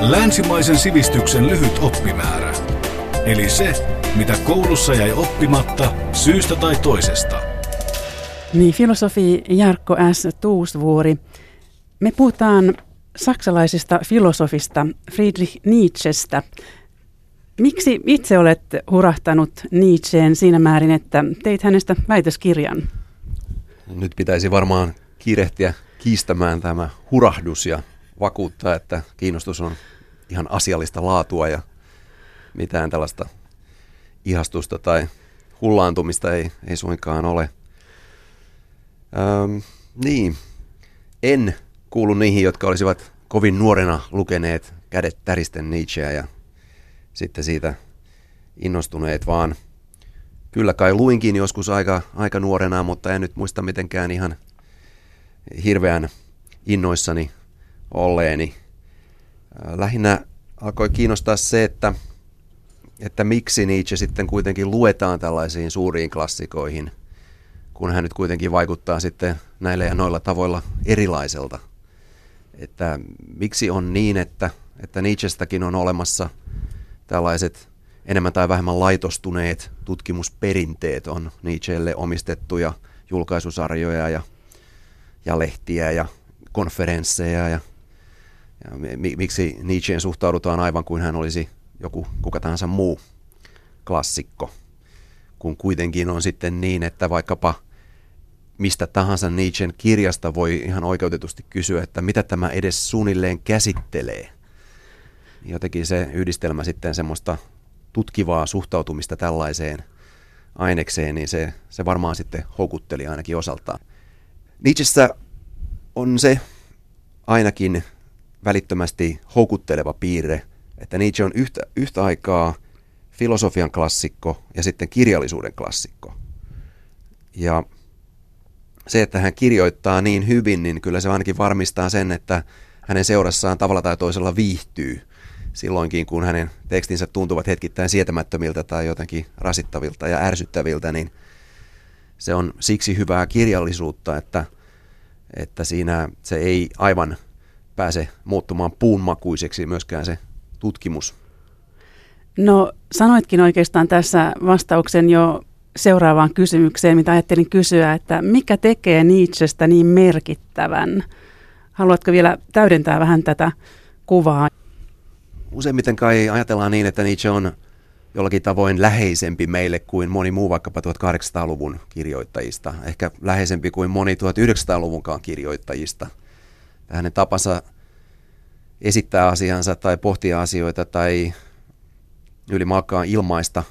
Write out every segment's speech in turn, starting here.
Länsimaisen sivistyksen lyhyt oppimäärä. Eli se, mitä koulussa jäi oppimatta syystä tai toisesta. Niin, filosofi Jarkko S. Tuusvuori. Me puhutaan saksalaisesta filosofista Friedrich Nietzschestä. Miksi itse olet hurahtanut Nietzscheen siinä määrin, että teit hänestä väitöskirjan? Nyt pitäisi varmaan kiirehtiä kiistämään tämä hurahdus ja vakuuttaa, että kiinnostus on ihan asiallista laatua ja mitään tällaista ihastusta tai hullaantumista ei suinkaan ole. Niin, en kuulu niihin, jotka olisivat kovin nuorena lukeneet kädet täristen Nietzscheä ja sitten siitä innostuneet, vaan kyllä kai luinkin joskus aika nuorena, mutta en nyt muista mitenkään ihan hirveän innoissani olleeni. Lähinnä alkoi kiinnostaa se, että miksi Nietzsche sitten kuitenkin luetaan tällaisiin suuriin klassikoihin, kun hän nyt kuitenkin vaikuttaa sitten näillä ja noilla tavoilla erilaiselta. Että miksi on niin, että Nietzschestäkin on olemassa tällaiset enemmän tai vähemmän laitostuneet tutkimusperinteet, on Nietzschelle omistettuja julkaisusarjoja ja lehtiä ja konferensseja ja miksi Nietzscheen suhtaudutaan aivan kuin hän olisi joku kuka tahansa muu klassikko, kun kuitenkin on sitten niin, että vaikkapa mistä tahansa Nietzschen kirjasta voi ihan oikeutetusti kysyä, että mitä tämä edes suunnilleen käsittelee. Jotenkin se yhdistelmä sitten semmoista tutkivaa suhtautumista tällaiseen ainekseen, niin se varmaan sitten houkutteli ainakin osaltaan. Nietzschessä on se ainakin välittömästi houkutteleva piirre, että Nietzsche on yhtä aikaa filosofian klassikko ja sitten kirjallisuuden klassikko. Ja se, että hän kirjoittaa niin hyvin, niin kyllä se ainakin varmistaa sen, että hänen seurassaan tavalla tai toisella viihtyy silloinkin, kun hänen tekstinsä tuntuvat hetkittäin sietämättömiltä tai jotenkin rasittavilta ja ärsyttäviltä, niin se on siksi hyvää kirjallisuutta, että siinä se ei aivan pääse muuttumaan puunmakuiseksi myöskään se tutkimus. No, sanoitkin oikeastaan tässä vastauksen jo seuraavaan kysymykseen, mitä ajattelin kysyä, että mikä tekee Nietzschestä niin merkittävän? Haluatko vielä täydentää vähän tätä kuvaa? Useimmiten kai ajatellaan niin, että Nietzsche on jollakin tavoin läheisempi meille kuin moni muu vaikkapa 1800-luvun kirjoittajista. Ehkä läheisempi kuin moni 1900-luvunkaan kirjoittajista. Hänen tapansa esittää asiansa tai pohtia asioita tai ylimalkaan ilmaista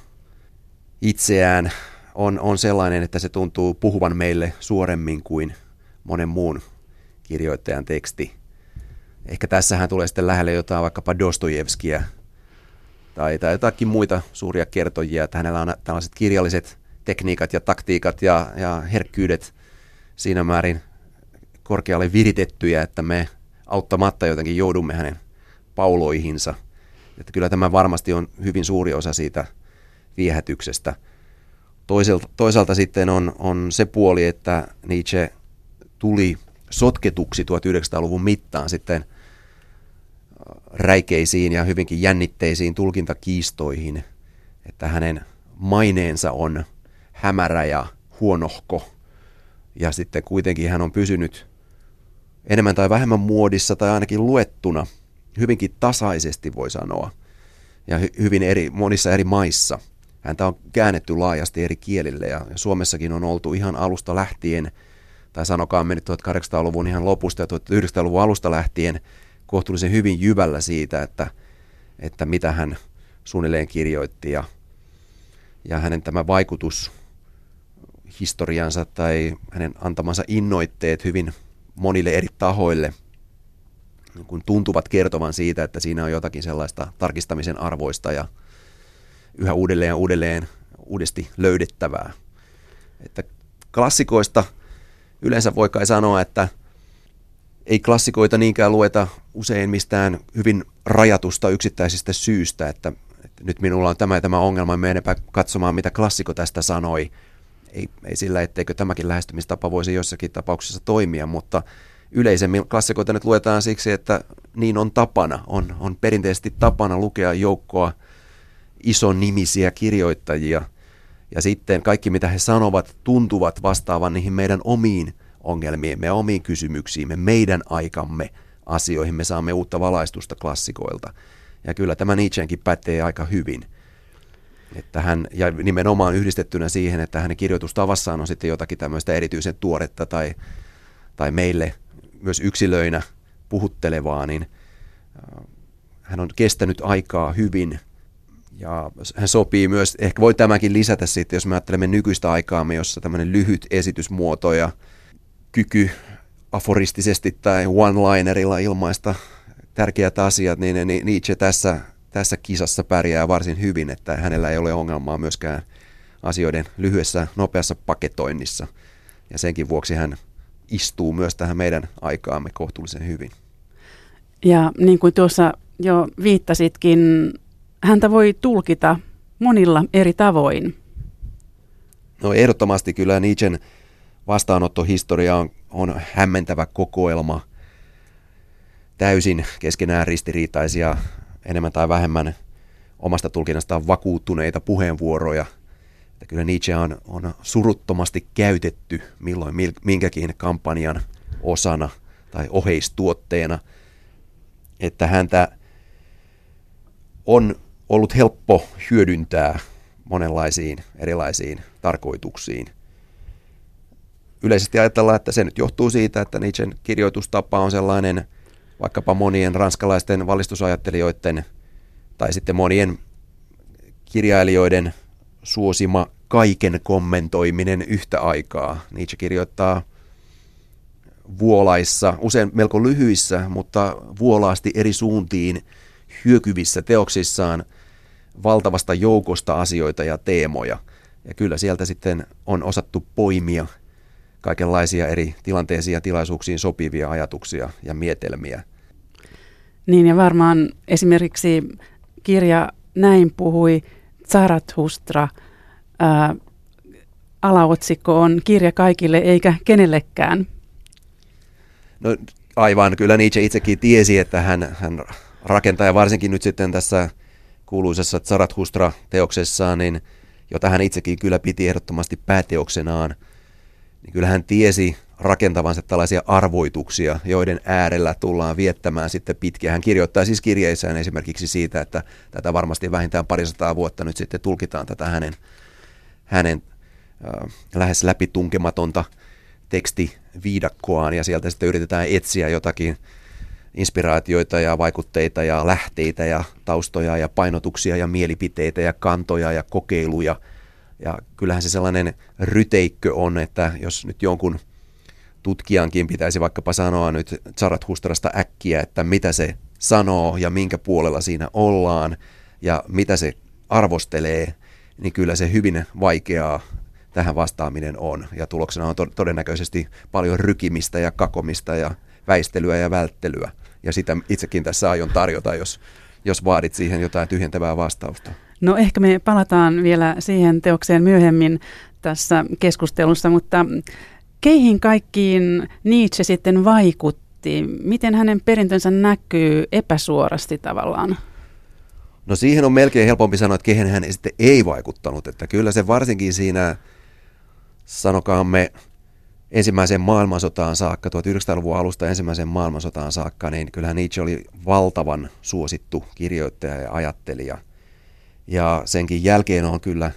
itseään on sellainen, että se tuntuu puhuvan meille suoremmin kuin monen muun kirjoittajan teksti. Ehkä tässähän tulee sitten lähelle jotain vaikkapa Dostojevskiä tai jotakin muita suuria kertojia, että hänellä on tällaiset kirjalliset tekniikat ja taktiikat ja herkkyydet siinä määrin korkealle viritettyjä, että me auttamatta jotenkin joudumme hänen pauloihinsa. Että kyllä tämä varmasti on hyvin suuri osa siitä viehätyksestä. Toisaalta sitten on se puoli, että Nietzsche tuli sotketuksi 1900-luvun mittaan sitten räikeisiin ja hyvinkin jännitteisiin tulkintakiistoihin, että hänen maineensa on hämärä ja huonohko, ja sitten kuitenkin hän on pysynyt enemmän tai vähemmän muodissa tai ainakin luettuna hyvinkin tasaisesti, voi sanoa, ja hyvin monissa eri maissa. Häntä on käännetty laajasti eri kielille, ja Suomessakin on oltu ihan alusta lähtien, tai sanokaa mennyt 1800-luvun ihan lopusta ja 1900-luvun alusta lähtien kohtuullisen hyvin jyvällä siitä, että mitä hän suunnilleen kirjoitti ja hänen tämä vaikutus historiansa tai hänen antamansa innoitteet hyvin monille eri tahoille, kun tuntuvat kertovan siitä, että siinä on jotakin sellaista tarkistamisen arvoista ja yhä uudesti löydettävää. Että klassikoista yleensä voi kai sanoa, että ei klassikoita niinkään lueta usein mistään hyvin rajatusta yksittäisistä syystä, että nyt minulla on tämä ja tämä ongelma, menenpä katsomaan, mitä klassikko tästä sanoi. Ei sillä, etteikö tämäkin lähestymistapa voisi joissakin tapauksessa toimia, mutta yleisemmin klassikoita nyt luetaan siksi, että niin on tapana, on perinteisesti tapana lukea joukkoa isonimisiä kirjoittajia. Ja sitten kaikki, mitä he sanovat, tuntuvat vastaavan niihin meidän omiin ongelmiimme ja omiin kysymyksiimme, meidän aikamme asioihin. Me saamme uutta valaistusta klassikoilta. Ja kyllä tämä Nietzscheenkin pätee aika hyvin. Että hän, ja nimenomaan yhdistettynä siihen, että hänen kirjoitustavassaan on sitten jotakin tämmöistä erityisen tuoretta tai meille myös yksilöinä puhuttelevaa, niin hän on kestänyt aikaa hyvin. Ja hän sopii myös, ehkä voi tämäkin lisätä sitten, jos me ajattelemme nykyistä aikaamme, jossa tämmöinen lyhyt esitysmuoto ja kyky aforistisesti tai one-linerilla ilmaista tärkeät asiat, niin Nietzsche tässä kisassa pärjää varsin hyvin, että hänellä ei ole ongelmaa myöskään asioiden lyhyessä, nopeassa paketoinnissa. Ja senkin vuoksi hän istuu myös tähän meidän aikaamme kohtuullisen hyvin. Ja niin kuin tuossa jo viittasitkin, häntä voi tulkita monilla eri tavoin. No ehdottomasti kyllä Nietzschen vastaanottohistoria on hämmentävä kokoelma täysin keskenään ristiriitaisia, enemmän tai vähemmän omasta tulkinnastaan vakuuttuneita puheenvuoroja. Että kyllä Nietzsche on suruttomasti käytetty milloin minkäkin kampanjan osana tai oheistuotteena, että häntä on ollut helppo hyödyntää monenlaisiin erilaisiin tarkoituksiin. Yleisesti ajatellaan, että se nyt johtuu siitä, että Nietzschen kirjoitustapa on sellainen vaikkapa monien ranskalaisten valistusajattelijoiden tai sitten monien kirjailijoiden suosima kaiken kommentoiminen yhtä aikaa. Nietzsche kirjoittaa vuolaissa, usein melko lyhyissä, mutta vuolaasti eri suuntiin hyökyvissä teoksissaan valtavasta joukosta asioita ja teemoja. Ja kyllä sieltä sitten on osattu poimia kaikenlaisia eri tilanteisiin ja tilaisuuksiin sopivia ajatuksia ja mietelmiä. Niin ja varmaan esimerkiksi kirja Näin puhui Zarathustra. Alaotsikko on kirja kaikille eikä kenellekään. No aivan, kyllä Nietzsche itsekin tiesi, että hän rakentaa ja varsinkin nyt sitten tässä kuuluisessa Zarathustra-teoksessaan, niin, jota hän itsekin kyllä piti ehdottomasti pääteoksenaan, niin kyllä hän tiesi rakentavansa tällaisia arvoituksia, joiden äärellä tullaan viettämään sitten pitkiä. Hän kirjoittaa siis kirjeissään esimerkiksi siitä, että tätä varmasti vähintään 200 vuotta nyt sitten tulkitaan tätä hänen lähes läpitunkematonta tekstiviidakkoaan ja sieltä sitten yritetään etsiä jotakin inspiraatioita ja vaikutteita ja lähteitä ja taustoja ja painotuksia ja mielipiteitä ja kantoja ja kokeiluja. Ja kyllähän se sellainen ryteikkö on, että jos nyt jonkun tutkijankin pitäisi vaikkapa sanoa nyt Zarathustrasta äkkiä, että mitä se sanoo ja minkä puolella siinä ollaan ja mitä se arvostelee, niin kyllä se hyvin vaikeaa tähän vastaaminen on. Ja tuloksena on todennäköisesti paljon rykimistä ja kakomista ja väistelyä ja välttelyä. Ja sitä itsekin tässä aion tarjota, jos vaadit siihen jotain tyhjentävää vastausta. No ehkä me palataan vielä siihen teokseen myöhemmin tässä keskustelussa, mutta keihin kaikkiin Nietzsche sitten vaikutti? Miten hänen perintönsä näkyy epäsuorasti tavallaan? No siihen on melkein helpompi sanoa, että kehen hän sitten ei vaikuttanut. Että kyllä se varsinkin siinä, sanokaamme, ensimmäiseen maailmansotaan saakka, 1900-luvun alusta ensimmäiseen maailmansotaan saakka, niin kyllähän Nietzsche oli valtavan suosittu kirjoittaja ja ajattelija. Ja senkin jälkeen on kyllä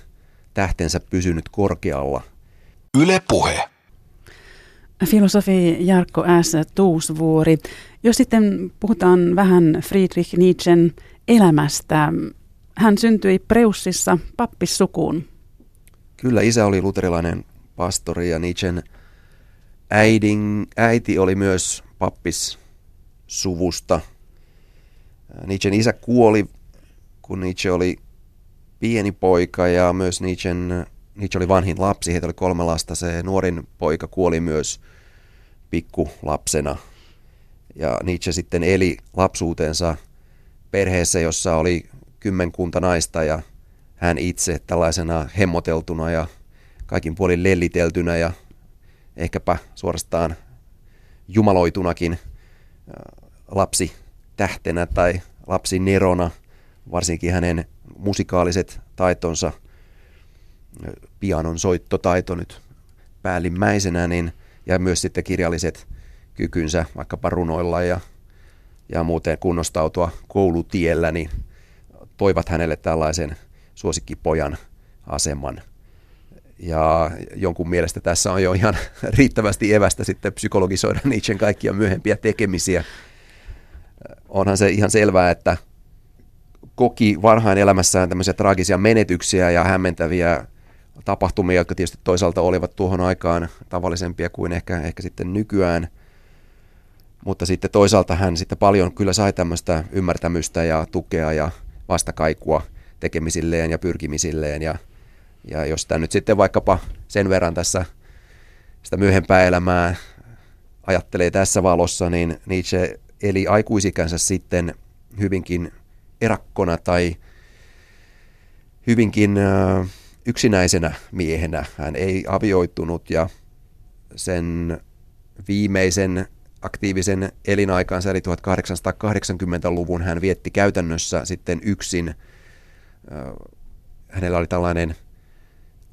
tähtensä pysynyt korkealla. Yle Puhe. Filosofi Jarkko S. Tuusvuori. Jos sitten puhutaan vähän Friedrich Nietzschen elämästä. Hän syntyi Preussissa pappissukuun. Kyllä, isä oli luterilainen pastori ja Nietzschen äiti oli myös pappissuvusta. Nietzschen isä kuoli, kun Nietzsche oli pieni poika ja myös Nietzsche oli vanhin lapsi. Heitä oli 3 lasta. Se nuorin poika kuoli myös pikkulapsena. Ja Nietzsche sitten eli lapsuutensa perheessä, jossa oli 10 naista ja hän itse tällaisena hemmoteltuna ja kaikin puolin lelliteltynä ja ehkäpä suorastaan jumaloitunakin lapsi tähtenä tai lapsi nerona, varsinkin hänen musikaaliset taitonsa, pianon soittotaito nyt päällimmäisenä, niin, ja myös sitten kirjalliset kykynsä vaikkapa runoilla ja muuten kunnostautua koulutiellä, niin toivat hänelle tällaisen suosikkipojan aseman. Ja jonkun mielestä tässä on jo ihan riittävästi evästä sitten psykologisoida Nietzschen kaikkia myöhempiä tekemisiä. Onhan se ihan selvää, että koki varhain elämässään tämmöisiä traagisia menetyksiä ja hämmentäviä tapahtumia, jotka tietysti toisaalta olivat tuohon aikaan tavallisempia kuin ehkä sitten nykyään. Mutta sitten toisaalta hän sitten paljon kyllä sai tämmöistä ymmärtämystä ja tukea ja vastakaikua tekemisilleen ja pyrkimisilleen. Ja jos tämä nyt sitten vaikkapa sen verran tässä sitä myöhempää elämää ajattelee tässä valossa, niin Nietzsche eli aikuisikänsä sitten hyvinkin erakkona tai hyvinkin yksinäisenä miehenä. Hän ei avioitunut ja sen viimeisen aktiivisen elinaikansa eli 1880-luvun hän vietti käytännössä sitten yksin. Hänellä oli tällainen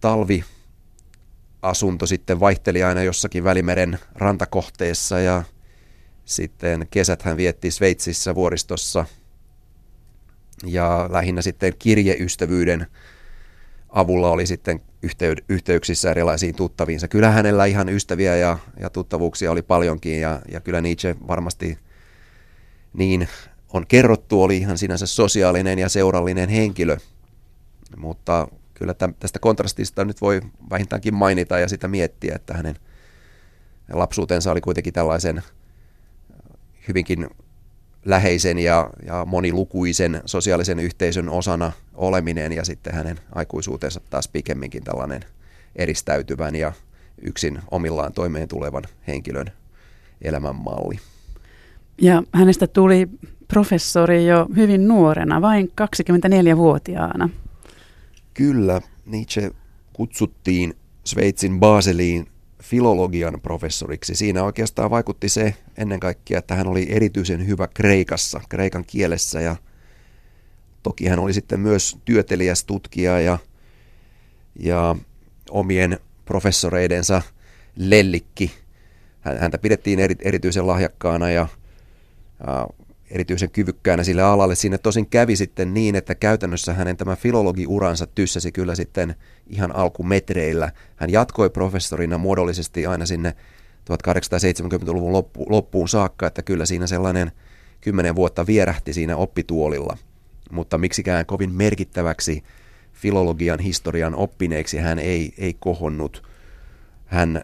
talviasunto, sitten vaihteli aina jossakin Välimeren rantakohteessa ja sitten kesät hän vietti Sveitsissä vuoristossa ja lähinnä sitten kirjeystävyyden avulla oli sitten yhteyksissä erilaisiin tuttaviinsa. Kyllä hänellä ihan ystäviä ja tuttavuuksia oli paljonkin ja kyllä Nietzsche varmasti niin on kerrottu, oli ihan sinänsä sosiaalinen ja seurallinen henkilö, mutta kyllä tästä kontrastista nyt voi vähintäänkin mainita ja sitä miettiä, että hänen lapsuutensa oli kuitenkin tällaisen hyvinkin läheisen ja monilukuisen sosiaalisen yhteisön osana oleminen ja sitten hänen aikuisuutensa taas pikemminkin tällainen eristäytyvän ja yksin omillaan toimeen tulevan henkilön elämänmalli. Ja hänestä tuli professori jo hyvin nuorena, vain 24-vuotiaana. Kyllä, Nietzsche kutsuttiin Sveitsin Baseliin filologian professoriksi. Siinä oikeastaan vaikutti se ennen kaikkea, että hän oli erityisen hyvä Kreikassa, kreikan kielessä ja toki hän oli sitten myös työteliäs tutkija ja omien professoreidensa lellikki. Häntä pidettiin erityisen lahjakkaana ja erityisen kyvykkäänä sille alalle. Siinä tosin kävi sitten niin, että käytännössä hänen tämä filologiuransa tyssäsi kyllä sitten ihan alkumetreillä. Hän jatkoi professorina muodollisesti aina sinne 1870-luvun loppuun saakka, että kyllä siinä sellainen 10 vuotta vierähti siinä oppituolilla. Mutta miksikään kovin merkittäväksi filologian historian oppineeksi hän ei kohonnut. Hän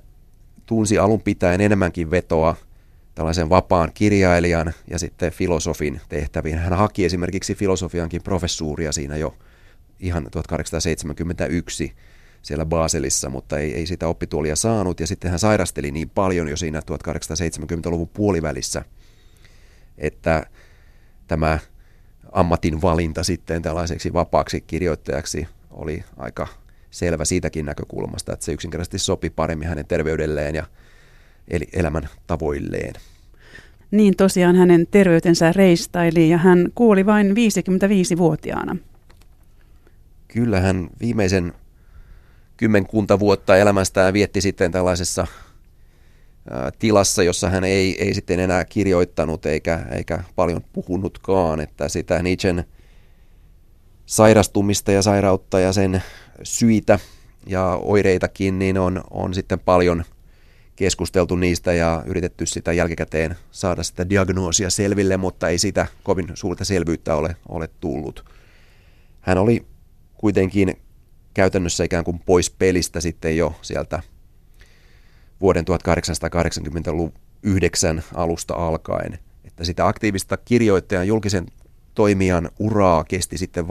tunsi alun pitäen enemmänkin vetoa tällaisen vapaan kirjailijan ja sitten filosofin tehtäviin. Hän haki esimerkiksi filosofiankin professuuria siinä jo ihan 1871 siellä Baselissa, mutta ei sitä oppituolia saanut. Ja sitten hän sairasteli niin paljon jo siinä 1870-luvun puolivälissä, että tämä ammatin valinta sitten tällaiseksi vapaaksi kirjoittajaksi oli aika selvä siitäkin näkökulmasta, että se yksinkertaisesti sopi paremmin hänen terveydelleen ja eli elämän tavoilleen. Niin tosiaan hänen terveytensä reistaili ja hän kuoli vain 55-vuotiaana. Kyllä hän viimeisen 10 vuotta elämästään vietti sitten tällaisessa tilassa, jossa hän ei sitten enää kirjoittanut eikä paljon puhunutkaan, että sitä Nietzschen sairastumista ja sairautta ja sen syitä ja oireitakin niin on sitten paljon keskusteltu niistä ja yritetty sitä jälkikäteen saada sitä diagnoosia selville, mutta ei sitä kovin suurta selvyyttä ole tullut. Hän oli kuitenkin käytännössä ikään kuin pois pelistä sitten jo sieltä vuoden 1889 alusta alkaen. Että sitä aktiivista kirjoittajan julkisen toimijan uraa kesti sitten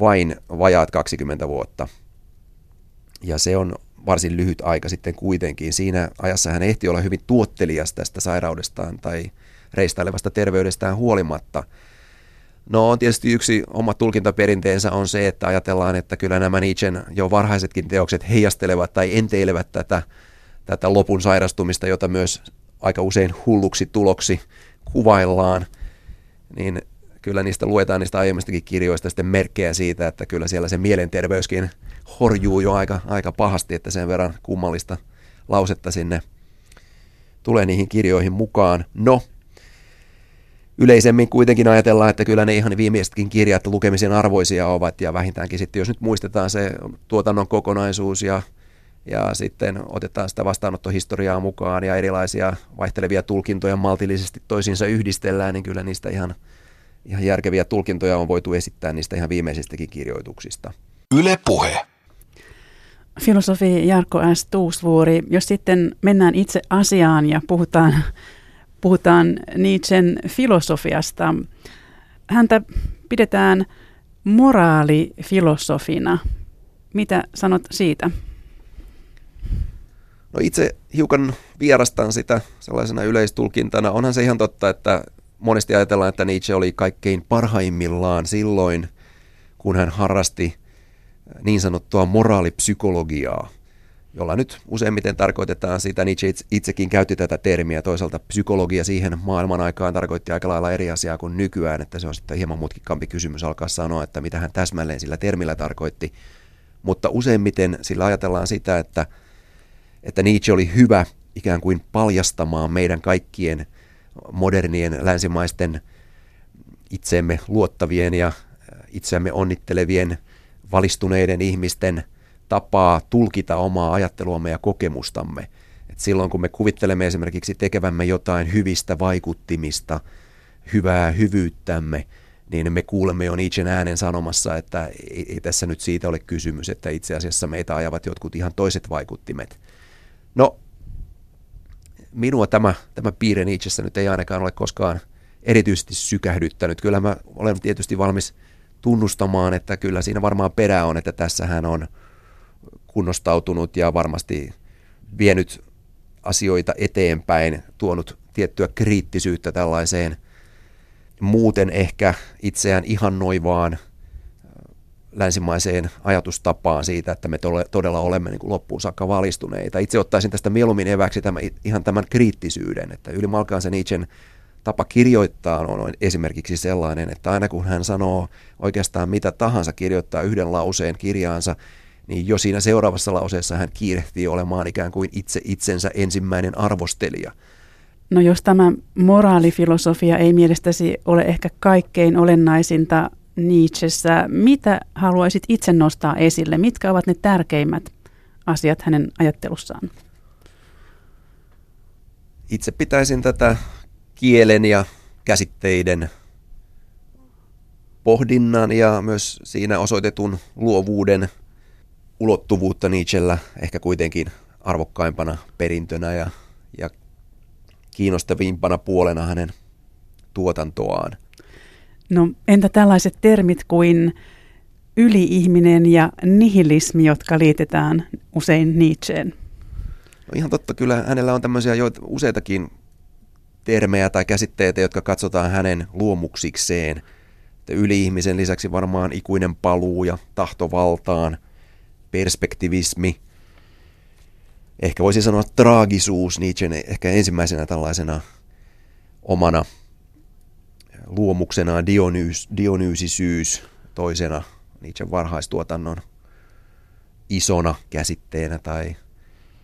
vain vajaat 20 vuotta. Ja se on varsin lyhyt aika sitten kuitenkin. Siinä ajassa hän ehti olla hyvin tuottelias tästä sairaudestaan tai reistailevasta terveydestään huolimatta. No on tietysti yksi oma tulkintaperinteensä on se, että ajatellaan, että kyllä nämä Nietzschen jo varhaisetkin teokset heijastelevat tai enteilevät tätä lopun sairastumista, jota myös aika usein hulluksi tuloksi kuvaillaan, niin kyllä niistä luetaan niistä aiemmistakin kirjoista sitten merkkejä siitä, että kyllä siellä se mielenterveyskin horjuu jo aika pahasti, että sen verran kummallista lausetta sinne tulee niihin kirjoihin mukaan. No, yleisemmin kuitenkin ajatellaan, että kyllä ne ihan viimeisetkin kirjat lukemisen arvoisia ovat, ja vähintäänkin sitten, jos nyt muistetaan se tuotannon kokonaisuus ja sitten otetaan sitä vastaanottohistoriaa mukaan ja erilaisia vaihtelevia tulkintoja maltillisesti toisiinsa yhdistellään, niin kyllä niistä ihan järkeviä tulkintoja on voitu esittää niistä ihan viimeisistäkin kirjoituksista. Yle Puhe. Filosofi Jarkko S. Tuusvuori, jos sitten mennään itse asiaan ja puhutaan Nietzschen filosofiasta. Häntä pidetään moraalifilosofina. Mitä sanot siitä? No itse hiukan vierastan sitä sellaisena yleistulkintana. Onhan se ihan totta, että monesti ajatellaan, että Nietzsche oli kaikkein parhaimmillaan silloin, kun hän harrasti niin sanottua moraalipsykologiaa, jolla nyt useimmiten tarkoitetaan sitä, Nietzsche itsekin käytti tätä termiä, toisaalta psykologia siihen maailman aikaan tarkoitti aika lailla eri asiaa kuin nykyään, että se on sitten hieman mutkikkaampi kysymys alkaa sanoa, että mitä hän täsmälleen sillä termillä tarkoitti, mutta useimmiten sillä ajatellaan sitä, että Nietzsche oli hyvä ikään kuin paljastamaan meidän kaikkien modernien länsimaisten itseemme luottavien ja itseämme onnittelevien valistuneiden ihmisten tapaa tulkita omaa ajatteluamme ja kokemustamme. Et silloin kun me kuvittelemme esimerkiksi tekevämme jotain hyvistä vaikuttimista, hyvää hyvyyttämme, niin me kuulemme jo Nietzschen äänen sanomassa, että ei tässä nyt siitä ole kysymys, että itse asiassa meitä ajavat jotkut ihan toiset vaikuttimet. No, minua tämä piirre Nietzschessä nyt ei ainakaan ole koskaan erityisesti sykähdyttänyt. Kyllä mä olen tietysti valmis tunnustamaan, että kyllä siinä varmaan perää on, että tässä hän on kunnostautunut ja varmasti vienyt asioita eteenpäin, tuonut tiettyä kriittisyyttä tällaiseen muuten ehkä itseään ihannoivaan länsimaiseen ajatustapaan siitä, että me todella olemme niin kuin loppuun saakka valistuneita. Itse ottaisin tästä mieluummin eväksi tämän kriittisyyden, että ylimalkaan se Nietzschen tapa kirjoittaa on esimerkiksi sellainen, että aina kun hän sanoo oikeastaan mitä tahansa, kirjoittaa yhden lauseen kirjaansa, niin jo siinä seuraavassa lauseessa hän kiirehtii olemaan ikään kuin itse itsensä ensimmäinen arvostelija. No jos tämä moraalifilosofia ei mielestäsi ole ehkä kaikkein olennaisinta Nietzschessä, mitä haluaisit itse nostaa esille? Mitkä ovat ne tärkeimmät asiat hänen ajattelussaan? Itse pitäisin tätä kielen ja käsitteiden pohdinnan ja myös siinä osoitetun luovuuden ulottuvuutta Nietzschellä ehkä kuitenkin arvokkaimpana perintönä ja kiinnostavimpana puolena hänen tuotantoaan. No entä tällaiset termit kuin yliihminen ja nihilismi, jotka liitetään usein Nietzscheen? No ihan totta, kyllä hänellä on tämmöisiä useitakin termejä tai käsitteitä, jotka katsotaan hänen luomuksikseen. Yli-ihmisen lisäksi varmaan ikuinen paluu ja tahtovaltaan, perspektivismi. Ehkä voisi sanoa traagisuus Nietzschen ehkä ensimmäisenä tällaisena omana luomuksenaan, dionysisyys toisena Nietzschen varhaistuotannon isona käsitteenä tai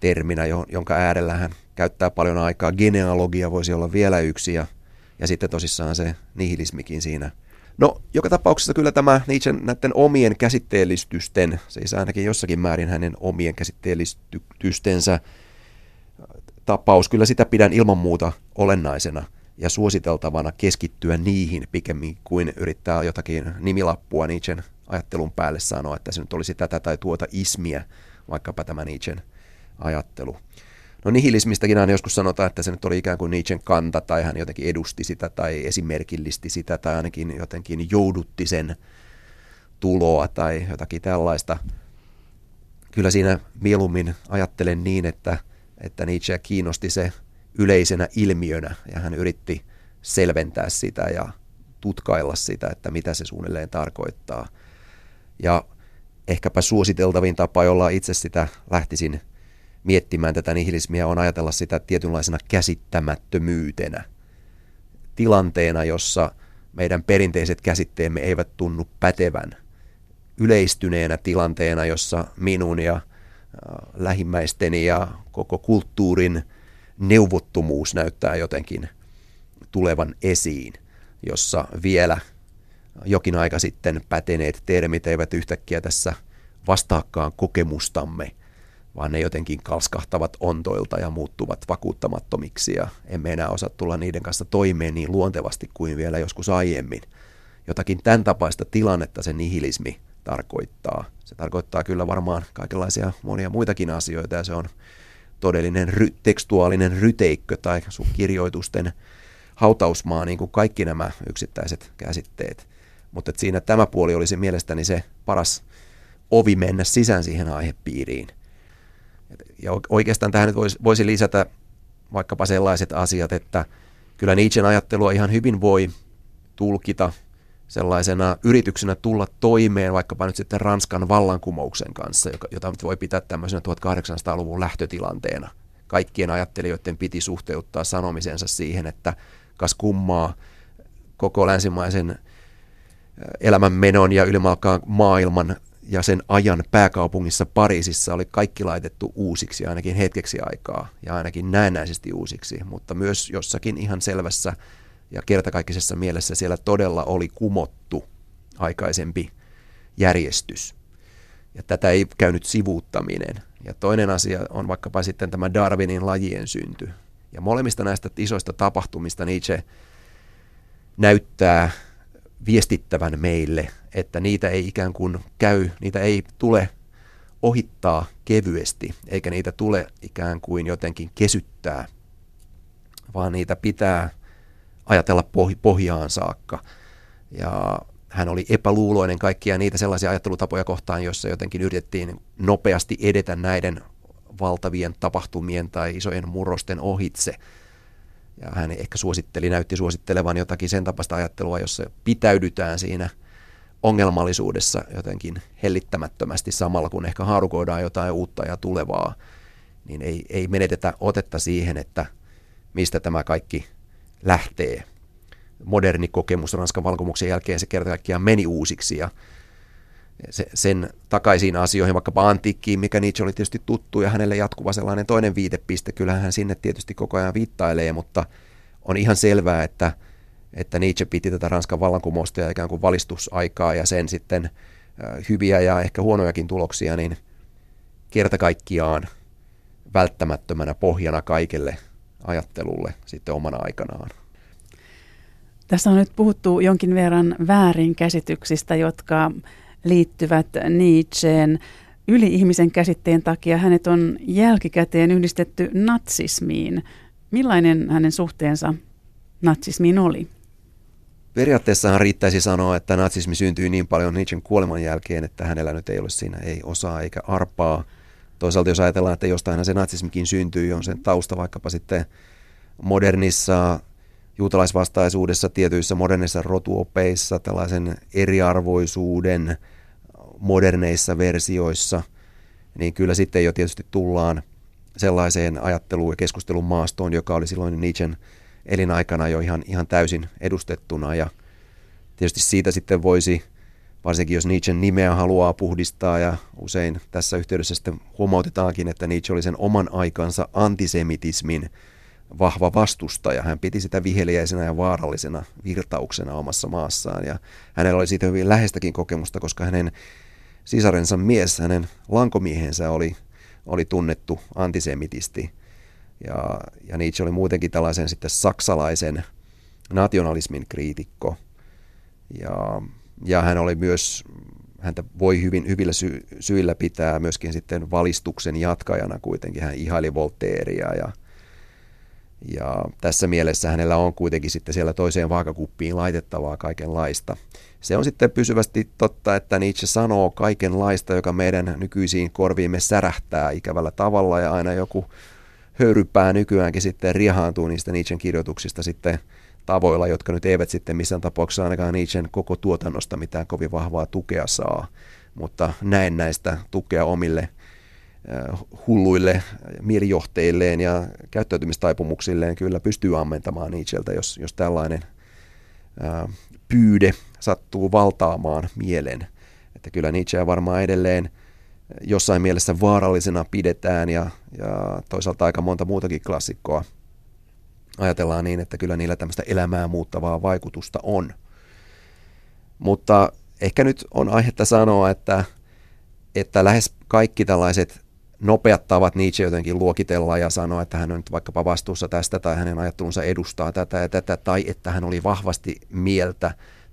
terminä, jonka äärellä hän käyttää paljon aikaa. Genealogia voisi olla vielä yksi ja sitten tosissaan se nihilismikin siinä. No, joka tapauksessa kyllä tämä Nietzschen näiden omien käsitteellistysten, siis ainakin jossakin määrin hänen omien käsitteellistystensä tapaus, kyllä sitä pidän ilman muuta olennaisena ja suositeltavana keskittyä niihin pikemmin kuin yrittää jotakin nimilappua Nietzschen ajattelun päälle sanoa, että se nyt olisi tätä tai tuota ismiä, vaikkapa tämä Nietzschen ajattelu. No nihilismistäkin aina joskus sanotaan, että se nyt oli ikään kuin Nietzschen kanta, tai hän jotenkin edusti sitä, tai esimerkillisti sitä, tai ainakin jotenkin joudutti sen tuloa, tai jotakin tällaista. Kyllä siinä mieluummin ajattelen niin, että Nietzscheä kiinnosti se yleisenä ilmiönä, ja hän yritti selventää sitä ja tutkailla sitä, että mitä se suunnilleen tarkoittaa. Ja ehkäpä suositeltavin tapa, jolla itse sitä lähtisin miettimään tätä nihilismiä on ajatella sitä tietynlaisena käsittämättömyytenä. Tilanteena, jossa meidän perinteiset käsitteemme eivät tunnu pätevän. Yleistyneenä tilanteena, jossa minun ja lähimmäisteni ja koko kulttuurin neuvottomuus näyttää jotenkin tulevan esiin, jossa vielä jokin aika sitten päteneet termit eivät yhtäkkiä tässä vastaakaan kokemustamme, vaan ne jotenkin kalskahtavat ontoilta ja muuttuvat vakuuttamattomiksi ja emme enää osaa tulla niiden kanssa toimeen niin luontevasti kuin vielä joskus aiemmin. Jotakin tämän tapaista tilannetta se nihilismi tarkoittaa. Se tarkoittaa kyllä varmaan kaikenlaisia monia muitakin asioita ja se on todellinen tekstuaalinen ryteikkö tai sun kirjoitusten hautausmaa, niin kuin kaikki nämä yksittäiset käsitteet. Mutta siinä tämä puoli olisi mielestäni se paras ovi mennä sisään siihen aihepiiriin. Ja oikeastaan tähän nyt voisi lisätä vaikkapa sellaiset asiat, että kyllä Nietzschen ajattelua ihan hyvin voi tulkita sellaisena yrityksenä tulla toimeen vaikkapa nyt sitten Ranskan vallankumouksen kanssa, jota nyt voi pitää tämmöisenä 1800-luvun lähtötilanteena. Kaikkien ajattelijoiden piti suhteuttaa sanomisensa siihen, että kas kummaa koko länsimaisen elämänmenon ja ylimalkaan maailman ja sen ajan pääkaupungissa Pariisissa oli kaikki laitettu uusiksi ainakin hetkeksi aikaa ja ainakin näennäisesti uusiksi, mutta myös jossakin ihan selvässä ja kertakaikkisessa mielessä siellä todella oli kumottu aikaisempi järjestys. Ja tätä ei käynyt sivuuttaminen. Ja toinen asia on vaikkapa sitten tämä Darwinin lajien synty. Ja molemmista näistä isoista tapahtumista Nietzsche näyttää viestittävän meille, että niitä ei ikään kuin käy, niitä ei tule ohittaa kevyesti, eikä niitä tule ikään kuin jotenkin kesyttää, vaan niitä pitää ajatella pohjaan saakka. Ja hän oli epäluuloinen kaikkia niitä sellaisia ajattelutapoja kohtaan, joissa jotenkin yritettiin nopeasti edetä näiden valtavien tapahtumien tai isojen murrosten ohitse. Ja hän ehkä näytti suosittelevan jotakin sen tapaista ajattelua, jossa pitäydytään siinä ongelmallisuudessa jotenkin hellittämättömästi samalla, kun ehkä haarukoidaan jotain uutta ja tulevaa. Niin ei menetetä otetta siihen, että mistä tämä kaikki lähtee. Moderni kokemus Ranskan vallankumouksen jälkeen se kerta kaikkiaan meni uusiksi ja sen takaisiin asioihin, vaikkapa antiikkiin, mikä Nietzsche oli tietysti tuttu ja hänelle jatkuva sellainen toinen viitepiste. Kyllähän hän sinne tietysti koko ajan viittailee, mutta on ihan selvää, että Nietzsche piti tätä Ranskan vallankumousta ja ikään kuin valistusaikaa ja sen sitten hyviä ja ehkä huonojakin tuloksia, niin kerta kaikkiaan välttämättömänä pohjana kaikelle ajattelulle sitten omana aikanaan. Tässä on nyt puhuttu jonkin verran väärinkäsityksistä, jotka liittyvät Nietzscheen. Yli-ihmisen käsitteen takia hänet on jälkikäteen yhdistetty natsismiin. Millainen hänen suhteensa natsismiin oli? Periaatteessahan riittäisi sanoa, että natsismi syntyi niin paljon Nietzschen kuoleman jälkeen, että hänellä nyt ei ole siinä ei osaa eikä arpaa. Toisaalta jos ajatellaan, että jostainhan se natsismikin syntyy, on sen tausta vaikkapa sitten modernissa juutalaisvastaisuudessa, tietyissä modernissa rotuopeissa, tällaisen eriarvoisuuden moderneissa versioissa, niin kyllä sitten jo tietysti tullaan sellaiseen ajatteluun ja keskustelun maastoon, joka oli silloin Nietzschen elinaikana jo ihan täysin edustettuna. Ja tietysti siitä sitten voisi, varsinkin jos Nietzschen nimeä haluaa puhdistaa, ja usein tässä yhteydessä sitten huomautetaankin, että Nietzsche oli sen oman aikansa antisemitismin vahva vastustaja. Hän piti sitä viheliäisenä ja vaarallisena virtauksena omassa maassaan. Ja hänellä oli siitä hyvin läheistäkin kokemusta, koska hänen sisarensa mies, hänen lankomiehensä oli tunnettu antisemitisti. Ja Nietzsche oli muutenkin tällaisen sitten saksalaisen nationalismin kriitikko. Ja hän oli myös, häntä voi hyvillä syillä pitää myöskin sitten valistuksen jatkajana kuitenkin. Hän ihaili Voltairea ja tässä mielessä hänellä on kuitenkin sitten siellä toiseen vaakakuppiin laitettavaa kaikenlaista. Se on sitten pysyvästi totta, että Nietzsche sanoo kaikenlaista, joka meidän nykyisiin korviimme särähtää ikävällä tavalla ja aina joku höyrypää nykyäänkin sitten riehaantuu niistä Nietzschen kirjoituksista sitten tavoilla, jotka nyt eivät sitten missään tapauksessa ainakaan Nietzschen koko tuotannosta mitään kovin vahvaa tukea saa, mutta näennäistä tukea omille hulluille mielijohteilleen ja käyttäytymistaipumuksilleen kyllä pystyy ammentamaan Nietzscheltä, jos tällainen pyyde sattuu valtaamaan mielen. Että kyllä Nietzscheä varmaan edelleen jossain mielessä vaarallisena pidetään ja toisaalta aika monta muutakin klassikkoa ajatellaan niin, että kyllä niillä tämmöistä elämää muuttavaa vaikutusta on. Mutta ehkä nyt on aihetta sanoa, että lähes kaikki tällaiset nopeat tavat Nietzsche jotenkin luokitellaan ja sanoa, että hän on nyt vaikkapa vastuussa tästä tai hänen ajattelunsa edustaa tätä ja tätä tai että hän oli vahvasti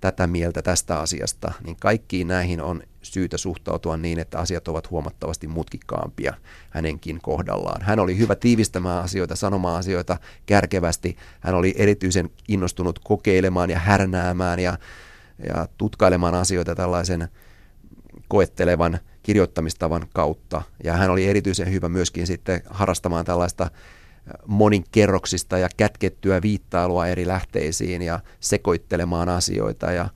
tätä mieltä tästä asiasta, niin kaikkiin näihin on syytä suhtautua niin, että asiat ovat huomattavasti mutkikkaampia hänenkin kohdallaan. Hän oli hyvä tiivistämään asioita, sanomaan asioita kärkevästi. Hän oli erityisen innostunut kokeilemaan ja härnäämään ja tutkailemaan asioita tällaisen koettelevan kirjoittamistavan kautta. Ja hän oli erityisen hyvä myöskin sitten harrastamaan tällaista moninkerroksista ja kätkettyä viittailua eri lähteisiin ja sekoittelemaan asioita. Ja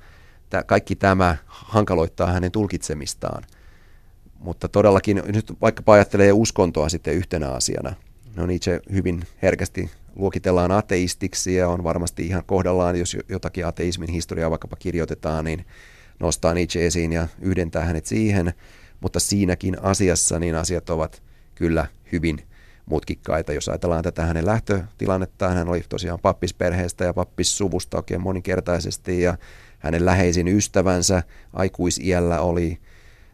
kaikki tämä hankaloittaa hänen tulkitsemistaan. Mutta todellakin, nyt vaikkapa ajattelee uskontoa sitten yhtenä asiana. No Nietzsche hyvin herkästi luokitellaan ateistiksi ja on varmasti ihan kohdallaan, jos jotakin ateismin historiaa vaikkapa kirjoitetaan, niin nostaa Nietzsche esiin ja yhdentää hänet siihen. Mutta siinäkin asiassa niin asiat ovat kyllä hyvin mutkikkaita. Jos ajatellaan tätä hänen lähtötilannettaan, hän oli tosiaan pappisperheestä ja pappissuvusta oikein moninkertaisesti ja hänen läheisin ystävänsä aikuisiällä oli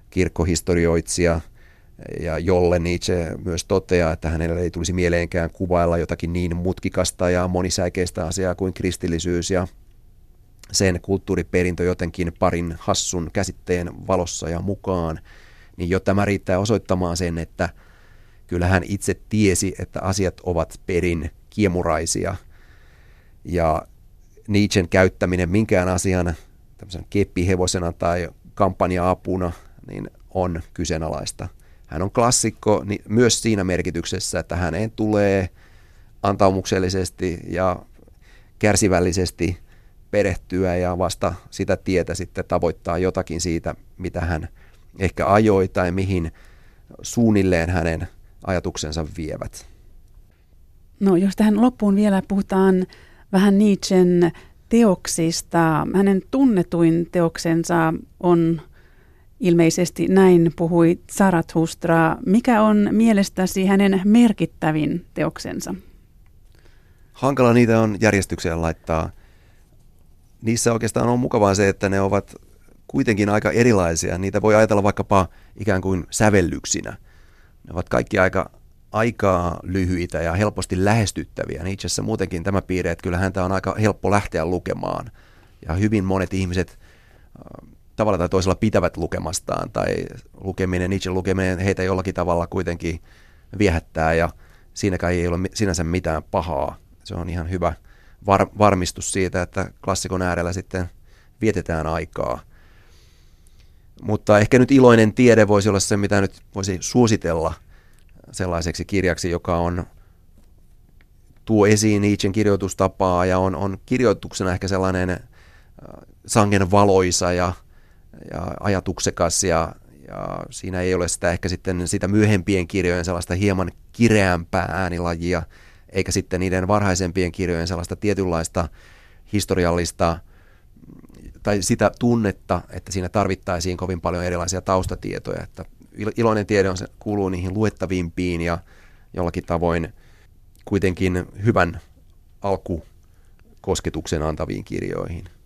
kirkkohistorioitsija, ja jolle Nietzsche myös toteaa, että hänelle ei tulisi mieleenkään kuvailla jotakin niin mutkikasta ja monisäikeistä asiaa kuin kristillisyys ja sen kulttuuriperintö jotenkin parin hassun käsitteen valossa ja mukaan, niin jo tämä riittää osoittamaan sen, että kyllä hän itse tiesi, että asiat ovat perin kiemuraisia ja Nietzschen käyttäminen minkään asian tämmöisen keppihevosena tai kampanja-apuna niin on kyseenalaista. Hän on klassikko niin myös siinä merkityksessä, että häneen tulee antaumuksellisesti ja kärsivällisesti perehtyä ja vasta sitä tietä sitten tavoittaa jotakin siitä, mitä hän ehkä ajoi tai mihin suunnilleen hänen ajatuksensa vievät. No jos tähän loppuun vielä puhutaan vähän Nietzschen teoksista. Hänen tunnetuin teoksensa on ilmeisesti Näin puhui Zarathustra. Mikä on mielestäsi hänen merkittävin teoksensa? Hankala niitä on järjestykseen laittaa. Niissä oikeastaan on mukavaa se, että ne ovat kuitenkin aika erilaisia. Niitä voi ajatella vaikkapa ikään kuin sävellyksinä. Ne ovat kaikki aikaa lyhyitä ja helposti lähestyttäviä. Itse asiassa muutenkin tämä piirre, että kyllä häntä on aika helppo lähteä lukemaan. Ja hyvin monet ihmiset tavalla tai toisella pitävät lukemastaan tai Nietzschen lukeminen heitä jollakin tavalla kuitenkin viehättää ja siinäkään ei ole sinänsä mitään pahaa. Se on ihan hyvä varmistus siitä, että klassikon äärellä sitten vietetään aikaa. Mutta ehkä nyt Iloinen tiede voisi olla se, mitä nyt voisi suositella sellaiseksi kirjaksi, joka tuo esiin Nietzschen kirjoitustapaa ja on kirjoituksena ehkä sellainen sangen valoisa ja ajatuksekas ja siinä ei ole sitä ehkä sitten sitä myöhempien kirjojen sellaista hieman kireämpää äänilajia eikä sitten niiden varhaisempien kirjojen sellaista tietynlaista historiallista tai sitä tunnetta, että siinä tarvittaisiin kovin paljon erilaisia taustatietoja. Että Iloinen tiede kuuluu niihin luettavimpiin ja jollakin tavoin kuitenkin hyvän alkukosketuksen antaviin kirjoihin.